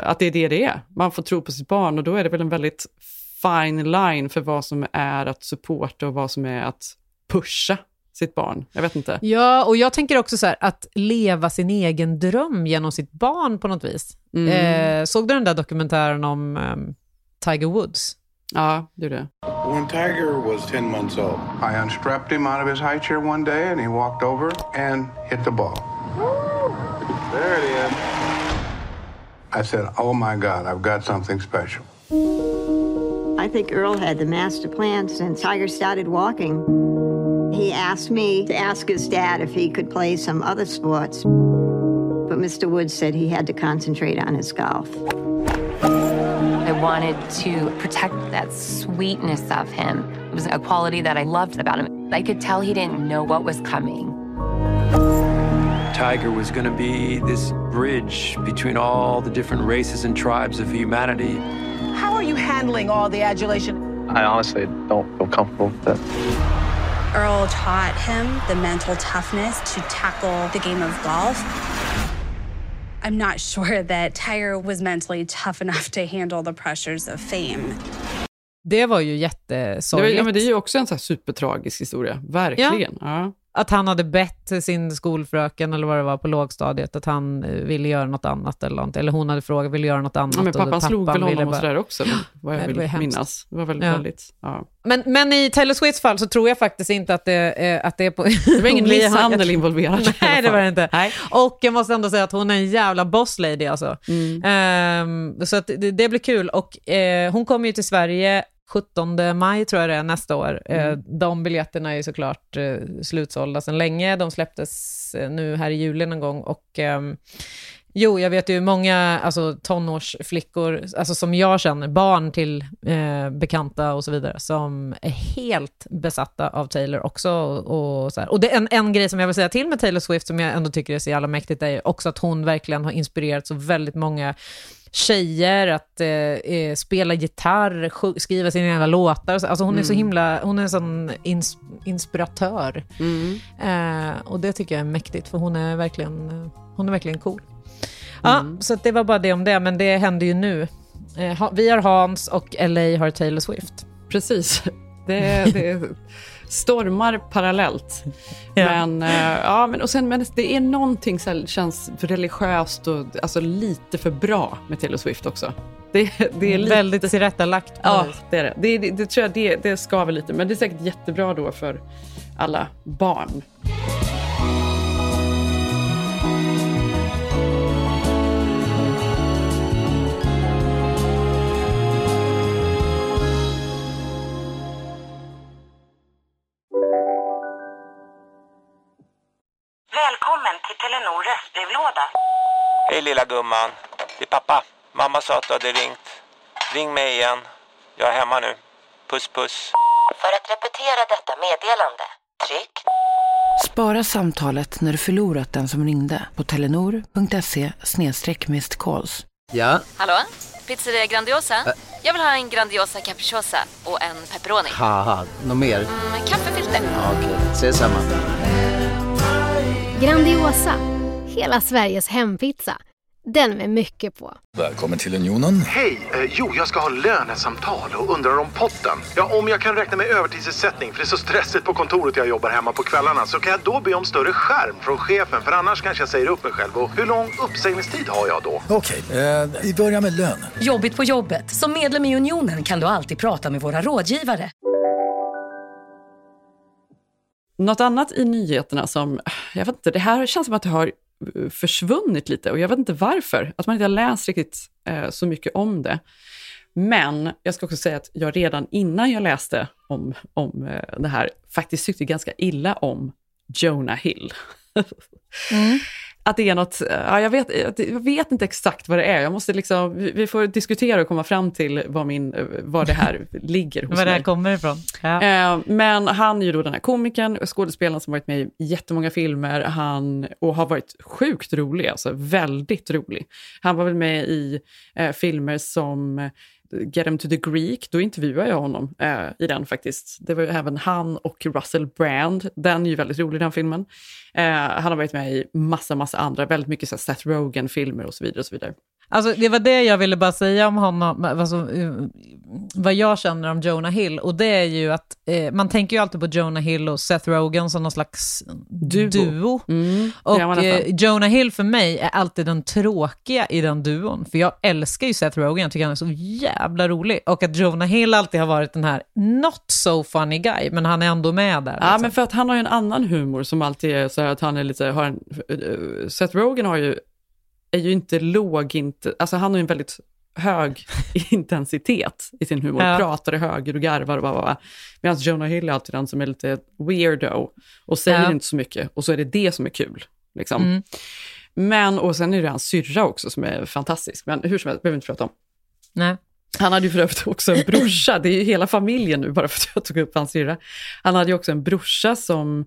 att det är det är. Man får tro på sitt barn och då är det väl en väldigt fine line för vad som är att supporta och vad som är att pusha sitt barn. Jag vet inte. Ja, och jag tänker också så här, att leva sin egen dröm genom sitt barn på något vis. Mm. Såg du den där dokumentären om Tiger Woods? Ja, do that. When Tiger was 10 months old, I unstrapped him out of his high chair one day and he walked over and hit the ball. Woo! There it is. I said, oh my God, I've got something special. I think Earl had the master plan since Tiger started walking. He asked me to ask his dad if he could play some other sports. But Mr. Woods said he had to concentrate on his golf. I wanted to protect that sweetness of him. It was a quality that I loved about him. I could tell he didn't know what was coming. Tiger was going to be this bridge between all the different races and tribes of humanity. How are you handling all the adulation? I honestly don't feel comfortable with that. Earl taught him the mental toughness to tackle the game of golf. I'm not sure that Tiger was mentally tough enough to handle the pressures of fame. Det var ju jättesorgligt. Ja, men det är ju också en så här supertragisk historia, verkligen. Ja. Att han hade bett sin skolfröken eller vad det var på lågstadiet att han ville göra något annat eller något, eller hon hade frågat ville göra något annat. Ja, men pappan slog väl honom och sådär också, vad jag vill minnas. Det var väldigt väldigt. Ja. Men i Taylor Swifts fall så tror jag faktiskt inte att det är på... Det var ingen misshandel involverad. Nej, det var det inte. Nej. Och jag måste ändå säga att hon är en jävla boss lady alltså. Mm. Så att det blir kul. Och hon kommer ju till Sverige 17 maj tror jag det är nästa år. De biljetterna är ju såklart slutsålda sedan länge. De släpptes nu här i juli någon gång. Och jag vet ju många alltså, tonårsflickor alltså, som jag känner, barn till bekanta och så vidare som är helt besatta av Taylor också. Och, så här. Och det är en grej som jag vill säga till med Taylor Swift som jag ändå tycker är så jävla mäktigt är också att hon verkligen har inspirerat så väldigt många tjejer att spela gitarr, skriva sina egna låtar. Alltså hon är så himla, hon är en sån inspiratör. Mm. Och det tycker jag är mäktigt för hon är verkligen cool. Mm. Ja, så det var bara det om det, men det händer ju nu. Vi har Hans och LA har Taylor Swift. Precis. Det stormar parallellt. Ja. Men det är någonting som känns religiöst och alltså lite för bra med Taylor Swift också. Det är lite väldigt tillrättalagt. Ja, det är det. Det tror jag det ska väl lite, men det är säkert jättebra då för alla barn. Hej lilla gumman, det är pappa. Mamma sa att du hade ringt. Ring mig igen, jag är hemma nu. Puss puss. För att repetera detta meddelande, tryck. Spara samtalet när du förlorat den som ringde på telenor.se/mistcalls. Ja? Hallå, pizzeria Grandiosa? Jag vill ha en Grandiosa capricciosa och en pepperoni. Haha, något mer? Kaffefilter. Ja, okej, ses samma. Grandiosa, hela Sveriges hempizza. Den med mycket på. Välkommen till Unionen. Hej, jag ska ha lönesamtal och undrar om potten. Ja, om jag kan räkna med övertidsersättning för det är så stressigt på kontoret jag jobbar hemma på kvällarna så kan jag då be om större skärm från chefen för annars kanske jag säger upp mig själv. Och hur lång uppsägningstid har jag då? Okej, vi börjar med lön. Jobbigt på jobbet. Som medlem i Unionen kan du alltid prata med våra rådgivare. Något annat i nyheterna som, jag vet inte, det här känns som att det har försvunnit lite och jag vet inte varför, att man inte har läst riktigt så mycket om det. Men jag ska också säga att jag redan innan jag läste om det här faktiskt tyckte ganska illa om Jonah Hill. Mm. Att det är något, ja, jag vet inte exakt vad det är. Jag måste liksom, vi får diskutera och komma fram till vad det här ligger hos mig. Vad det här kommer ifrån. Ja. Men han är ju då den här komikern, skådespelaren som varit med i jättemånga filmer. Och har varit sjukt rolig, alltså väldigt rolig. Han var väl med i filmer som Get Him to the Greek, då intervjuade jag honom i den faktiskt. Det var ju även han och Russell Brand. Den är ju väldigt rolig, den filmen. Han har varit med i massa andra, väldigt mycket så här Seth Rogen-filmer och så vidare och så vidare. Alltså det var det jag ville bara säga om honom, alltså, vad jag känner om Jonah Hill, och det är ju att man tänker ju alltid på Jonah Hill och Seth Rogen som någon slags duo. Mm, och Jonah Hill för mig är alltid den tråkiga i den duon, för jag älskar ju Seth Rogen, jag tycker han är så jävla rolig, och att Jonah Hill alltid har varit den här not so funny guy, men han är ändå med där. Ja, men för att han har ju en annan humor som alltid är så här att han är lite, Seth Rogen är ju inte låg, inte, alltså han har ju en väldigt hög intensitet i sin humor, pratar i höger och garvar och medan Jonah Hill är alltid den som är lite weirdo och säger inte så mycket, och så är det som är kul liksom. Men, och sen är det hans syrra också som är fantastisk, men hur som helst, behöver vi inte prata om. Nej. Han hade ju för övrigt också en brorsa, det är ju hela familjen nu bara för att jag tog upp hans syrra. Han hade ju också en brorsa som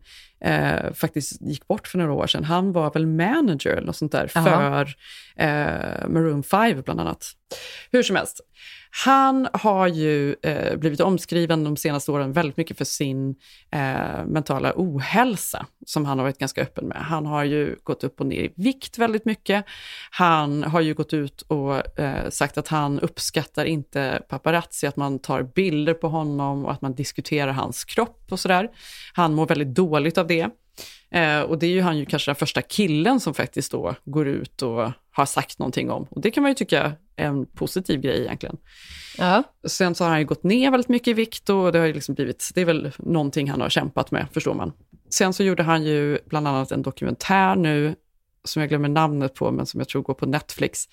faktiskt gick bort för några år sedan. Han var väl manager eller något sånt där för Maroon 5 bland annat. Hur som helst, han har ju blivit omskriven de senaste åren väldigt mycket för sin mentala ohälsa som han har varit ganska öppen med. Han har ju gått upp och ner i vikt väldigt mycket. Han har ju gått ut och sagt att han uppskattar inte paparazzi, att man tar bilder på honom och att man diskuterar hans kropp och sådär. Han mår väldigt dåligt av det. Och det är ju han ju kanske den första killen som faktiskt då går ut och har sagt någonting om. Och det kan man ju tycka är en positiv grej egentligen. Ja. Sen så har han ju gått ner väldigt mycket i vikt och det har ju liksom blivit, det är väl någonting han har kämpat med, förstår man. Sen så gjorde han ju bland annat en dokumentär nu som jag glömmer namnet på, men som jag tror går på Netflix.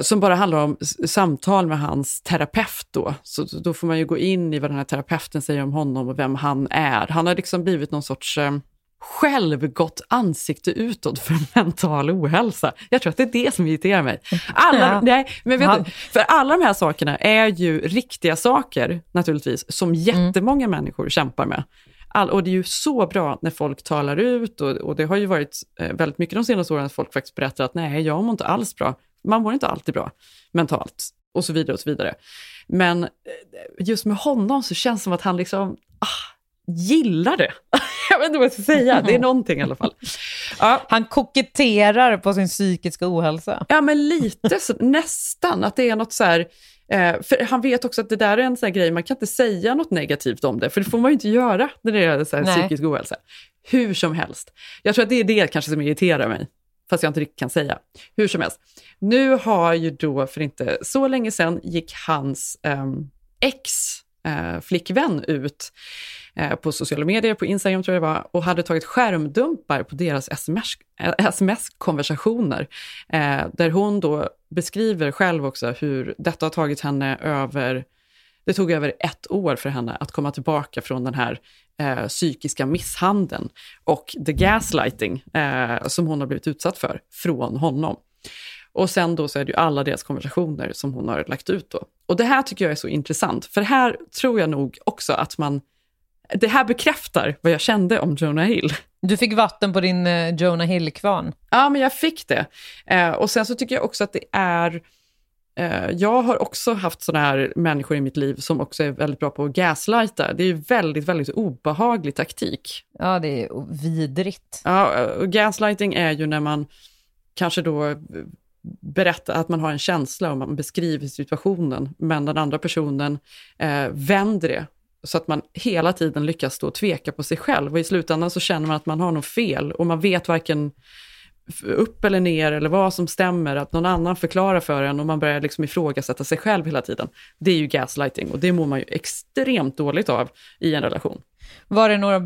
Som bara handlar om samtal med hans terapeut då. Så då får man ju gå in i vad den här terapeuten säger om honom och vem han är. Han har liksom blivit någon sorts självgott ansikte utåt för mental ohälsa. Jag tror att det är det som irriterar mig. För alla de här sakerna är ju riktiga saker naturligtvis som jättemånga människor kämpar med. Och det är ju så bra när folk talar ut och det har ju varit väldigt mycket de senaste åren att folk faktiskt berättar att nej, jag mår inte alls bra. Man mår inte alltid bra mentalt och så vidare och så vidare. Men just med honom så känns det som att han liksom gillar det. Jag vet inte vad jag ska säga. Det är någonting i alla fall. Ja. Han koketterar på sin psykiska ohälsa. Ja, men lite så, nästan. Att det är något så här. För han vet också att det där är en sån här grej. Man kan inte säga något negativt om det. För det får man ju inte göra när det är så här psykisk ohälsa. Hur som helst. Jag tror att det är det kanske som irriterar mig. Fast jag inte riktigt kan säga. Hur som helst. Nu har ju då för inte så länge sedan gick hans ex-flickvän ut på sociala medier, på Instagram tror jag det var, och hade tagit skärmdumpar på deras sms-konversationer. Där hon då beskriver själv också hur detta har tagit henne över. Det tog över 1 år för henne att komma tillbaka från den här psykiska misshandeln och the gaslighting som hon har blivit utsatt för från honom. Och sen då så är det ju alla deras konversationer som hon har lagt ut då. Och det här tycker jag är så intressant, för här tror jag nog också att det här bekräftar vad jag kände om Jonah Hill. Du fick vatten på din Jonah Hill-kvarn. Ja, men jag fick det. Och sen så tycker jag också att det är. Jag har också haft sådana här människor i mitt liv som också är väldigt bra på att gaslighta. Det är ju väldigt, väldigt obehaglig taktik. Ja, det är vidrigt. Ja, och gaslighting är ju när man kanske då berätta att man har en känsla och man beskriver situationen, men den andra personen vänder det så att man hela tiden lyckas då tveka på sig själv, och i slutändan så känner man att man har något fel och man vet varken upp eller ner eller vad som stämmer, att någon annan förklarar för en och man börjar liksom ifrågasätta sig själv hela tiden. Det är ju gaslighting, och det mår man ju extremt dåligt av i en relation. Var det några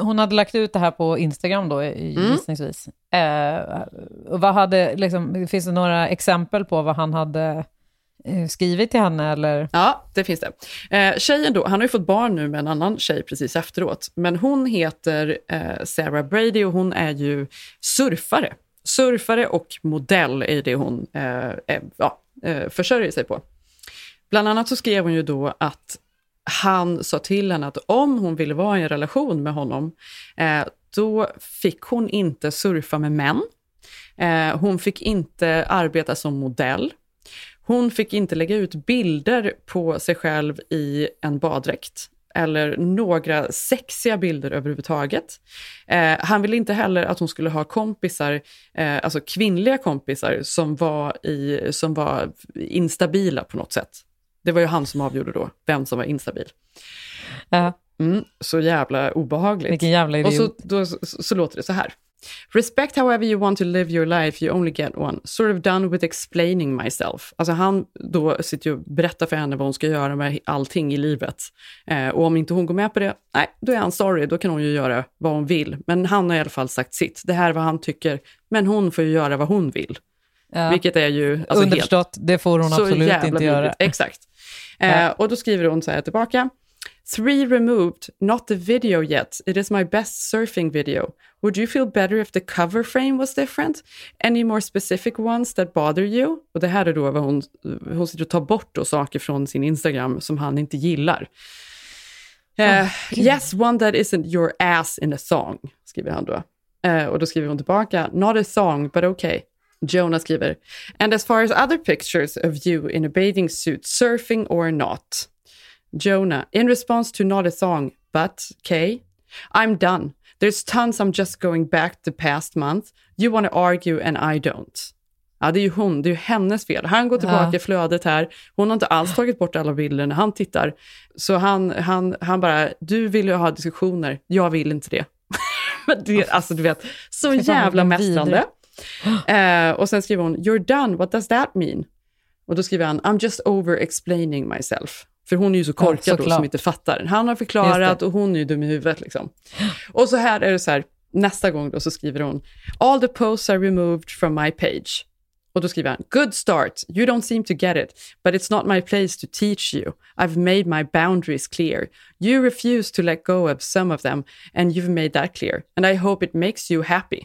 hon hade lagt ut det här på Instagram då gissningsvis. Vad hade liksom, finns det några exempel på vad han hade skrivit till henne eller? Ja, det finns det. Tjejen då, han har ju fått barn nu med en annan tjej precis efteråt, men hon heter Sarah Brady och hon är ju surfare och modell är det hon försörjer sig på. Bland annat så skrev hon ju då att han sa till henne att om hon ville vara i en relation med honom då fick hon inte surfa med män. Hon fick inte arbeta som modell. Hon fick inte lägga ut bilder på sig själv i en baddräkt eller några sexiga bilder överhuvudtaget. Han ville inte heller att hon skulle ha kompisar, alltså kvinnliga kompisar som var instabila på något sätt. Det var ju han som avgjorde då vem som var instabil. Så jävla obehagligt. Vilken jävla idiot. Och så låter det så här. Respect however you want to live your life, you only get one. Sort of done with explaining myself. Alltså han då sitter ju och berättar för henne vad hon ska göra med allting i livet. Och om inte hon går med på det, nej, då är han sorry. Då kan hon ju göra vad hon vill. Men han har i alla fall sagt sitt. Det här är vad han tycker. Men hon får ju göra vad hon vill. Ja. Vilket är ju... Alltså, underförstått, det får hon absolut inte göra. Exakt. Och då skriver hon så här tillbaka. 3 removed, not the video yet. It is my best surfing video. Would you feel better if the cover frame was different? Any more specific ones that bother you? Och det här är då vad hon sitter och tar bort då saker från sin Instagram som han inte gillar. Yes, one that isn't your ass in a song, skriver han då. Och då skriver hon tillbaka, not a song, but okay. Jonah skriver, and as far as other pictures of you in a bathing suit, surfing or not. Jonah, in response to not a song, but K, I'm done. There's tons I'm just going back the past month. You want to argue and I don't. Ja, det är ju hon, det är ju hennes fel. Han går tillbaka i flödet här. Hon har inte alls tagit bort alla bilder när han tittar. Så han bara, du vill ju ha diskussioner. Jag vill inte det. Men det, alltså du vet, så jävla mästrande. Och sen skriver hon, you're done, what does that mean? Och då skriver han, I'm just over explaining myself. För hon är ju så korkad då, som inte fattar. Han har förklarat och hon är ju dum i huvudet liksom. Och så här är det så här, nästa gång då så skriver hon, all the posts are removed from my page. Och då skriver han, good start, you don't seem to get it, but it's not my place to teach you. I've made my boundaries clear. You refuse to let go of some of them and you've made that clear. And I hope it makes you happy.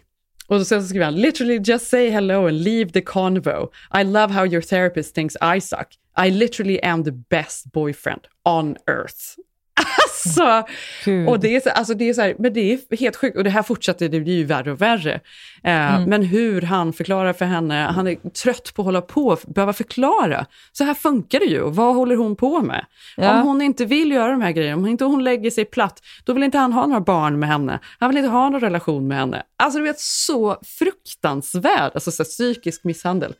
Och sen så skriver han, literally just say hello and leave the convo. I love how your therapist thinks I suck. I literally am the best boyfriend on earth. Alltså, och det är så, alltså det är så här, men det är helt sjukt. Och det här fortsätter, det blir ju värre och värre. Men hur han förklarar för henne, han är trött på att hålla på, behöva förklara. Så här funkar det ju, och vad håller hon på med? Ja. Om hon inte vill göra de här grejerna, om inte hon lägger sig platt, då vill inte han ha några barn med henne. Han vill inte ha någon relation med henne. Alltså du vet, så fruktansvärd, alltså så här, psykisk misshandel.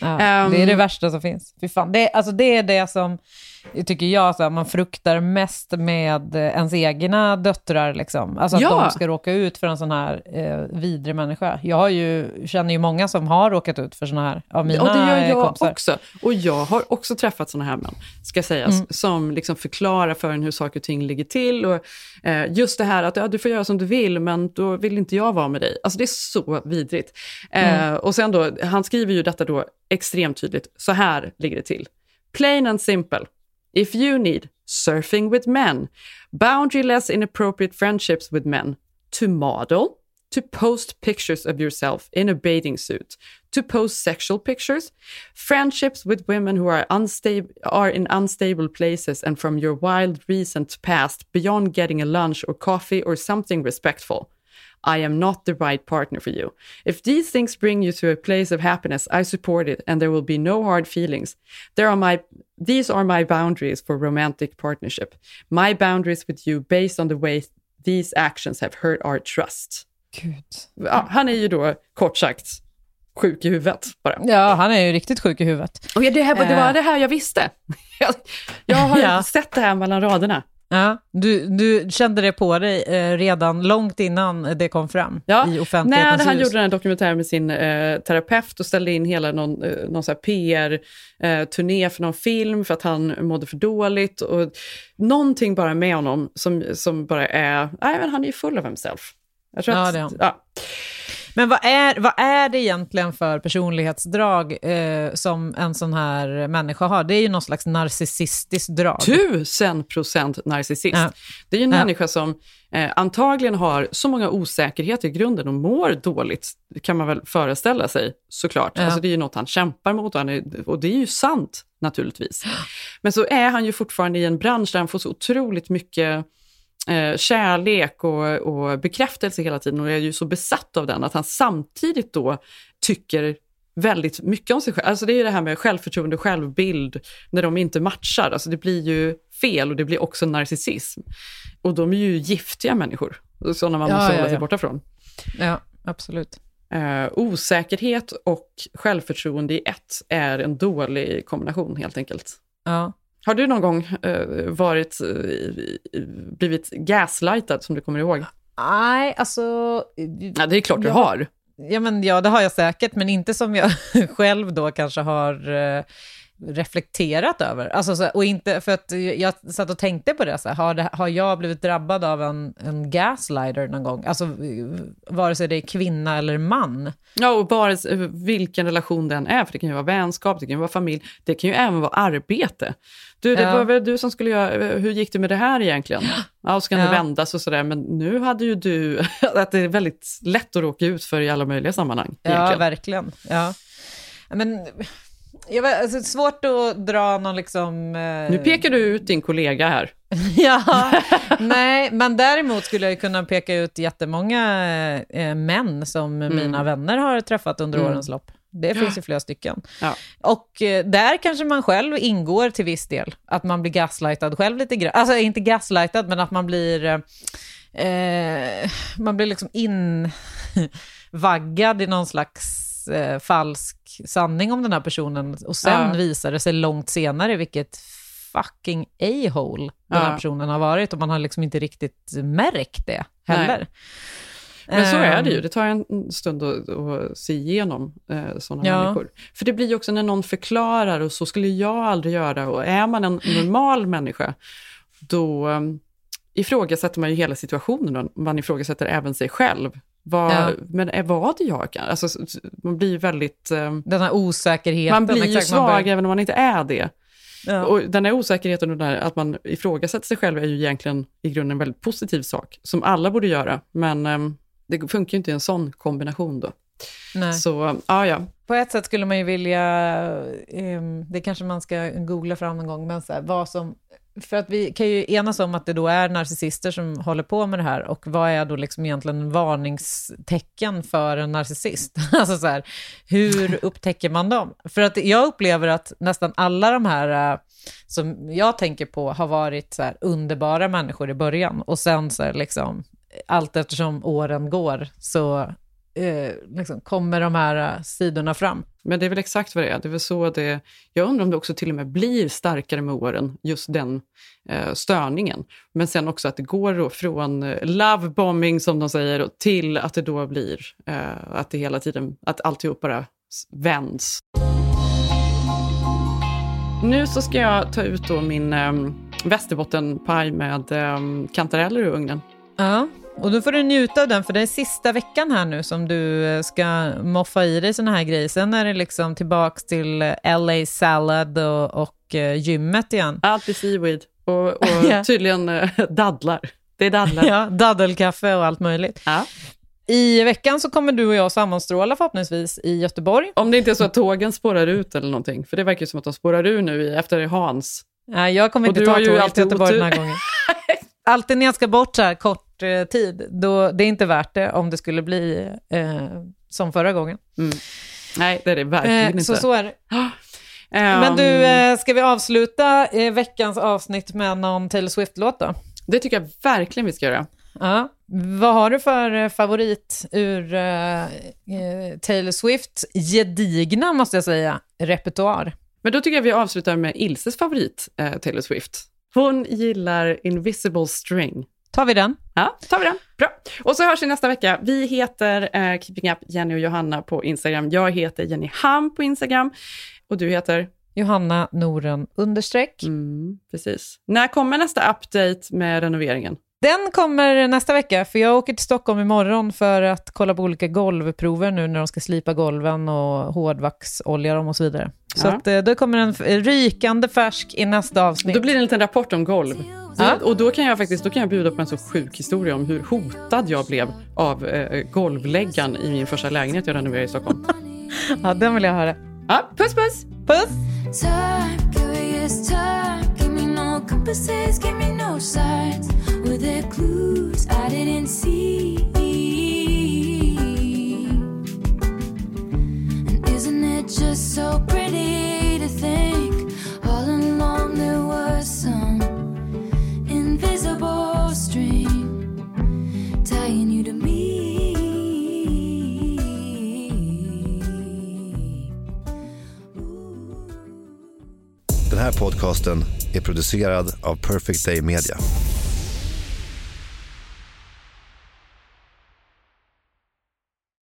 Ja, det är det värsta som finns. Fy fan. Det är det som... tycker jag så här, man fruktar mest med ens egna döttrar liksom. Alltså att de ska råka ut för en sån här vidrig människa. Jag har ju, känner ju många som har råkat ut för såna här av mina kompisar. Ja, det gör jag också. Och jag har också träffat såna här män, ska sägas, som liksom förklarar för en hur saker och ting ligger till. Och just det här att du får göra som du vill, men då vill inte jag vara med dig. Alltså det är så vidrigt. Och sen då, han skriver ju detta då extremt tydligt. Så här ligger det till. Plain and simple. If you need surfing with men, boundaryless inappropriate friendships with men, to model, to post pictures of yourself in a bathing suit, to post sexual pictures, friendships with women who are in unstable places and from your wild recent past beyond getting a lunch or coffee or something respectful. I am not the right partner for you. If these things bring you to a place of happiness, I support it and there will be no hard feelings. These are my boundaries for romantic partnership. My boundaries with you based on the way these actions have hurt our trust. Gud. Ja, han är ju då kort sagt sjuk i huvudet bara. Ja, han är ju riktigt sjuk i huvudet. Och det var det här jag visste. Jag har sett det här mellan raderna. Ja, du kände det på dig redan långt innan det kom fram i offentlighetens ljus. När han gjorde den här dokumentären med sin terapeut och ställde in hela någon så här PR-turné för någon film för att han mådde för dåligt. Och någonting bara med honom som bara är... Nej, men han är ju full av himself. Jag tror att, det är han. Ja. Men vad är det egentligen för personlighetsdrag som en sån här människa har? Det är ju någon slags narcissistiskt drag. 1000% narcissist. Ja. Det är ju en människa som antagligen har så många osäkerheter i grunden och mår dåligt. Det kan man väl föreställa sig, såklart. Ja. Alltså, det är ju något han kämpar mot och det är ju sant, naturligtvis. Men så är han ju fortfarande i en bransch där han får så otroligt mycket... kärlek och bekräftelse hela tiden, och jag är ju så besatt av den att han samtidigt då tycker väldigt mycket om sig själv. Alltså det är ju det här med självförtroende och självbild när de inte matchar. Alltså det blir ju fel, och det blir också narcissism. Och de är ju giftiga människor, sådana man måste hålla sig borta från. Ja, absolut. Osäkerhet och självförtroende i ett är en dålig kombination, helt enkelt. Ja. Har du någon gång blivit gaslightad som du kommer ihåg? Nej, alltså... Ja, det är klart du har. Ja, men det har jag säkert, men inte som jag själv då kanske har reflekterat över. Alltså, och inte, för att jag satt och tänkte på det, så här, har jag blivit drabbad av en gaslighter någon gång? Alltså, vare sig det är kvinna eller man. Ja, och bara vilken relation den är, för det kan ju vara vänskap, det kan ju vara familj, det kan ju även vara arbete. Du, det var väl du som skulle göra, hur gick det med det här egentligen? Ja, och så kan det vändas och sådär, men nu hade ju du, att det är väldigt lätt att råka ut för i alla möjliga sammanhang. Egentligen. Ja, verkligen. Ja, men... Jag vet, alltså, svårt att dra någon liksom... Nu pekar du ut din kollega här. Ja, nej, men däremot skulle jag kunna peka ut jättemånga män som mina vänner har träffat under årens lopp. Det finns ju flera stycken. Ja. Och där kanske man själv ingår till viss del. Att man blir gaslightad själv lite grann. Alltså inte gaslightad, men att man blir... man blir liksom invaggad i någon slags... falsk sanning om den här personen, och sen visar det sig långt senare vilket fucking a-hole den här personen har varit, och man har liksom inte riktigt märkt det heller. Nej. Men så är det ju, det tar en stund att se igenom sådana människor. För det blir ju också när någon förklarar, och så skulle jag aldrig göra, och är man en normal människa då ifrågasätter man ju hela situationen, och man ifrågasätter även sig själv. Men var det jag kan? Alltså, man blir väldigt... Den här osäkerheten. Man blir ju svag även om man inte är det. Ja. Och den här osäkerheten och den här, att man ifrågasätter sig själv, är ju egentligen i grunden en väldigt positiv sak. Som alla borde göra. Men det funkar ju inte i en sån kombination då. Nej. Så, ja. På ett sätt skulle man ju vilja... det kanske man ska googla fram en gång. Men så här, vad som... För att vi kan ju enas om att det då är narcissister som håller på med det här, och vad är då liksom egentligen varningstecken för en narcissist? Alltså så här, hur upptäcker man dem? För att jag upplever att nästan alla de här som jag tänker på har varit så här underbara människor i början, och sen så här liksom allt eftersom åren går så liksom kommer de här sidorna fram. Men det är väl exakt vad det är. Det är väl så det, jag undrar om det också till och med blir starkare med åren, just den störningen. Men sen också att det går från lovebombing, som de säger, till att det då blir att det hela tiden, att alltihop bara vänds. Nu så ska jag ta ut då min västerbottenpaj med kantareller i ugnen. Ja. Och då får du njuta av den, för det är sista veckan här nu som du ska moffa i dig såna här grejer. Sen är det liksom tillbaks till LA Salad och gymmet igen. Allt i seaweed och tydligen dadlar. Det är dadlar. Ja, daddelkaffe och allt möjligt. Ja. I veckan så kommer du och jag sammanstråla förhoppningsvis i Göteborg. Om det inte är så att tågen spårar ut eller någonting. För det verkar ju som att de spårar ur nu efter Hans. Nej, jag kommer inte ta tåget till Göteborg den här gången. Alltid när jag ska bort så här kort tid, då det är inte värt det om det skulle bli som förra gången. Mm. Nej, det är det verkligen inte. Så är det. Men du, ska vi avsluta veckans avsnitt med någon Taylor Swift-låt då? Det tycker jag verkligen vi ska göra. Ja, Vad har du för favorit ur Taylor Swift gedigna, måste jag säga, repertoar? Men då tycker jag vi avslutar med Ilses favorit, Taylor Swift. Hon gillar Invisible String. Tar vi den? Ja, tar vi den. Bra. Och så hörs vi nästa vecka. Vi heter Keeping Up Jenny och Johanna på Instagram. Jag heter Jenny Ham på Instagram. Och du heter? Johanna Noren _ Precis. När kommer nästa update med renoveringen? Den kommer nästa vecka, för jag åker till Stockholm imorgon för att kolla på olika golvprover nu när de ska slipa golven och hårdvaxolja dem och så vidare. Ja. Så att, då kommer en rykande färsk i nästa avsnitt. Då blir det en liten rapport om golv. Ja. Och då kan jag bjuda på en så sjuk historia om hur hotad jag blev av golvläggan i min första lägenhet jag renoverade i Stockholm. Ja, den vill jag höra. Ja, puss, puss! Puss! Were there clues I didn't see? And isn't it just so pretty to think all along there was some invisible string tying you to me? Den här podcasten är producerad av Perfect Day Media.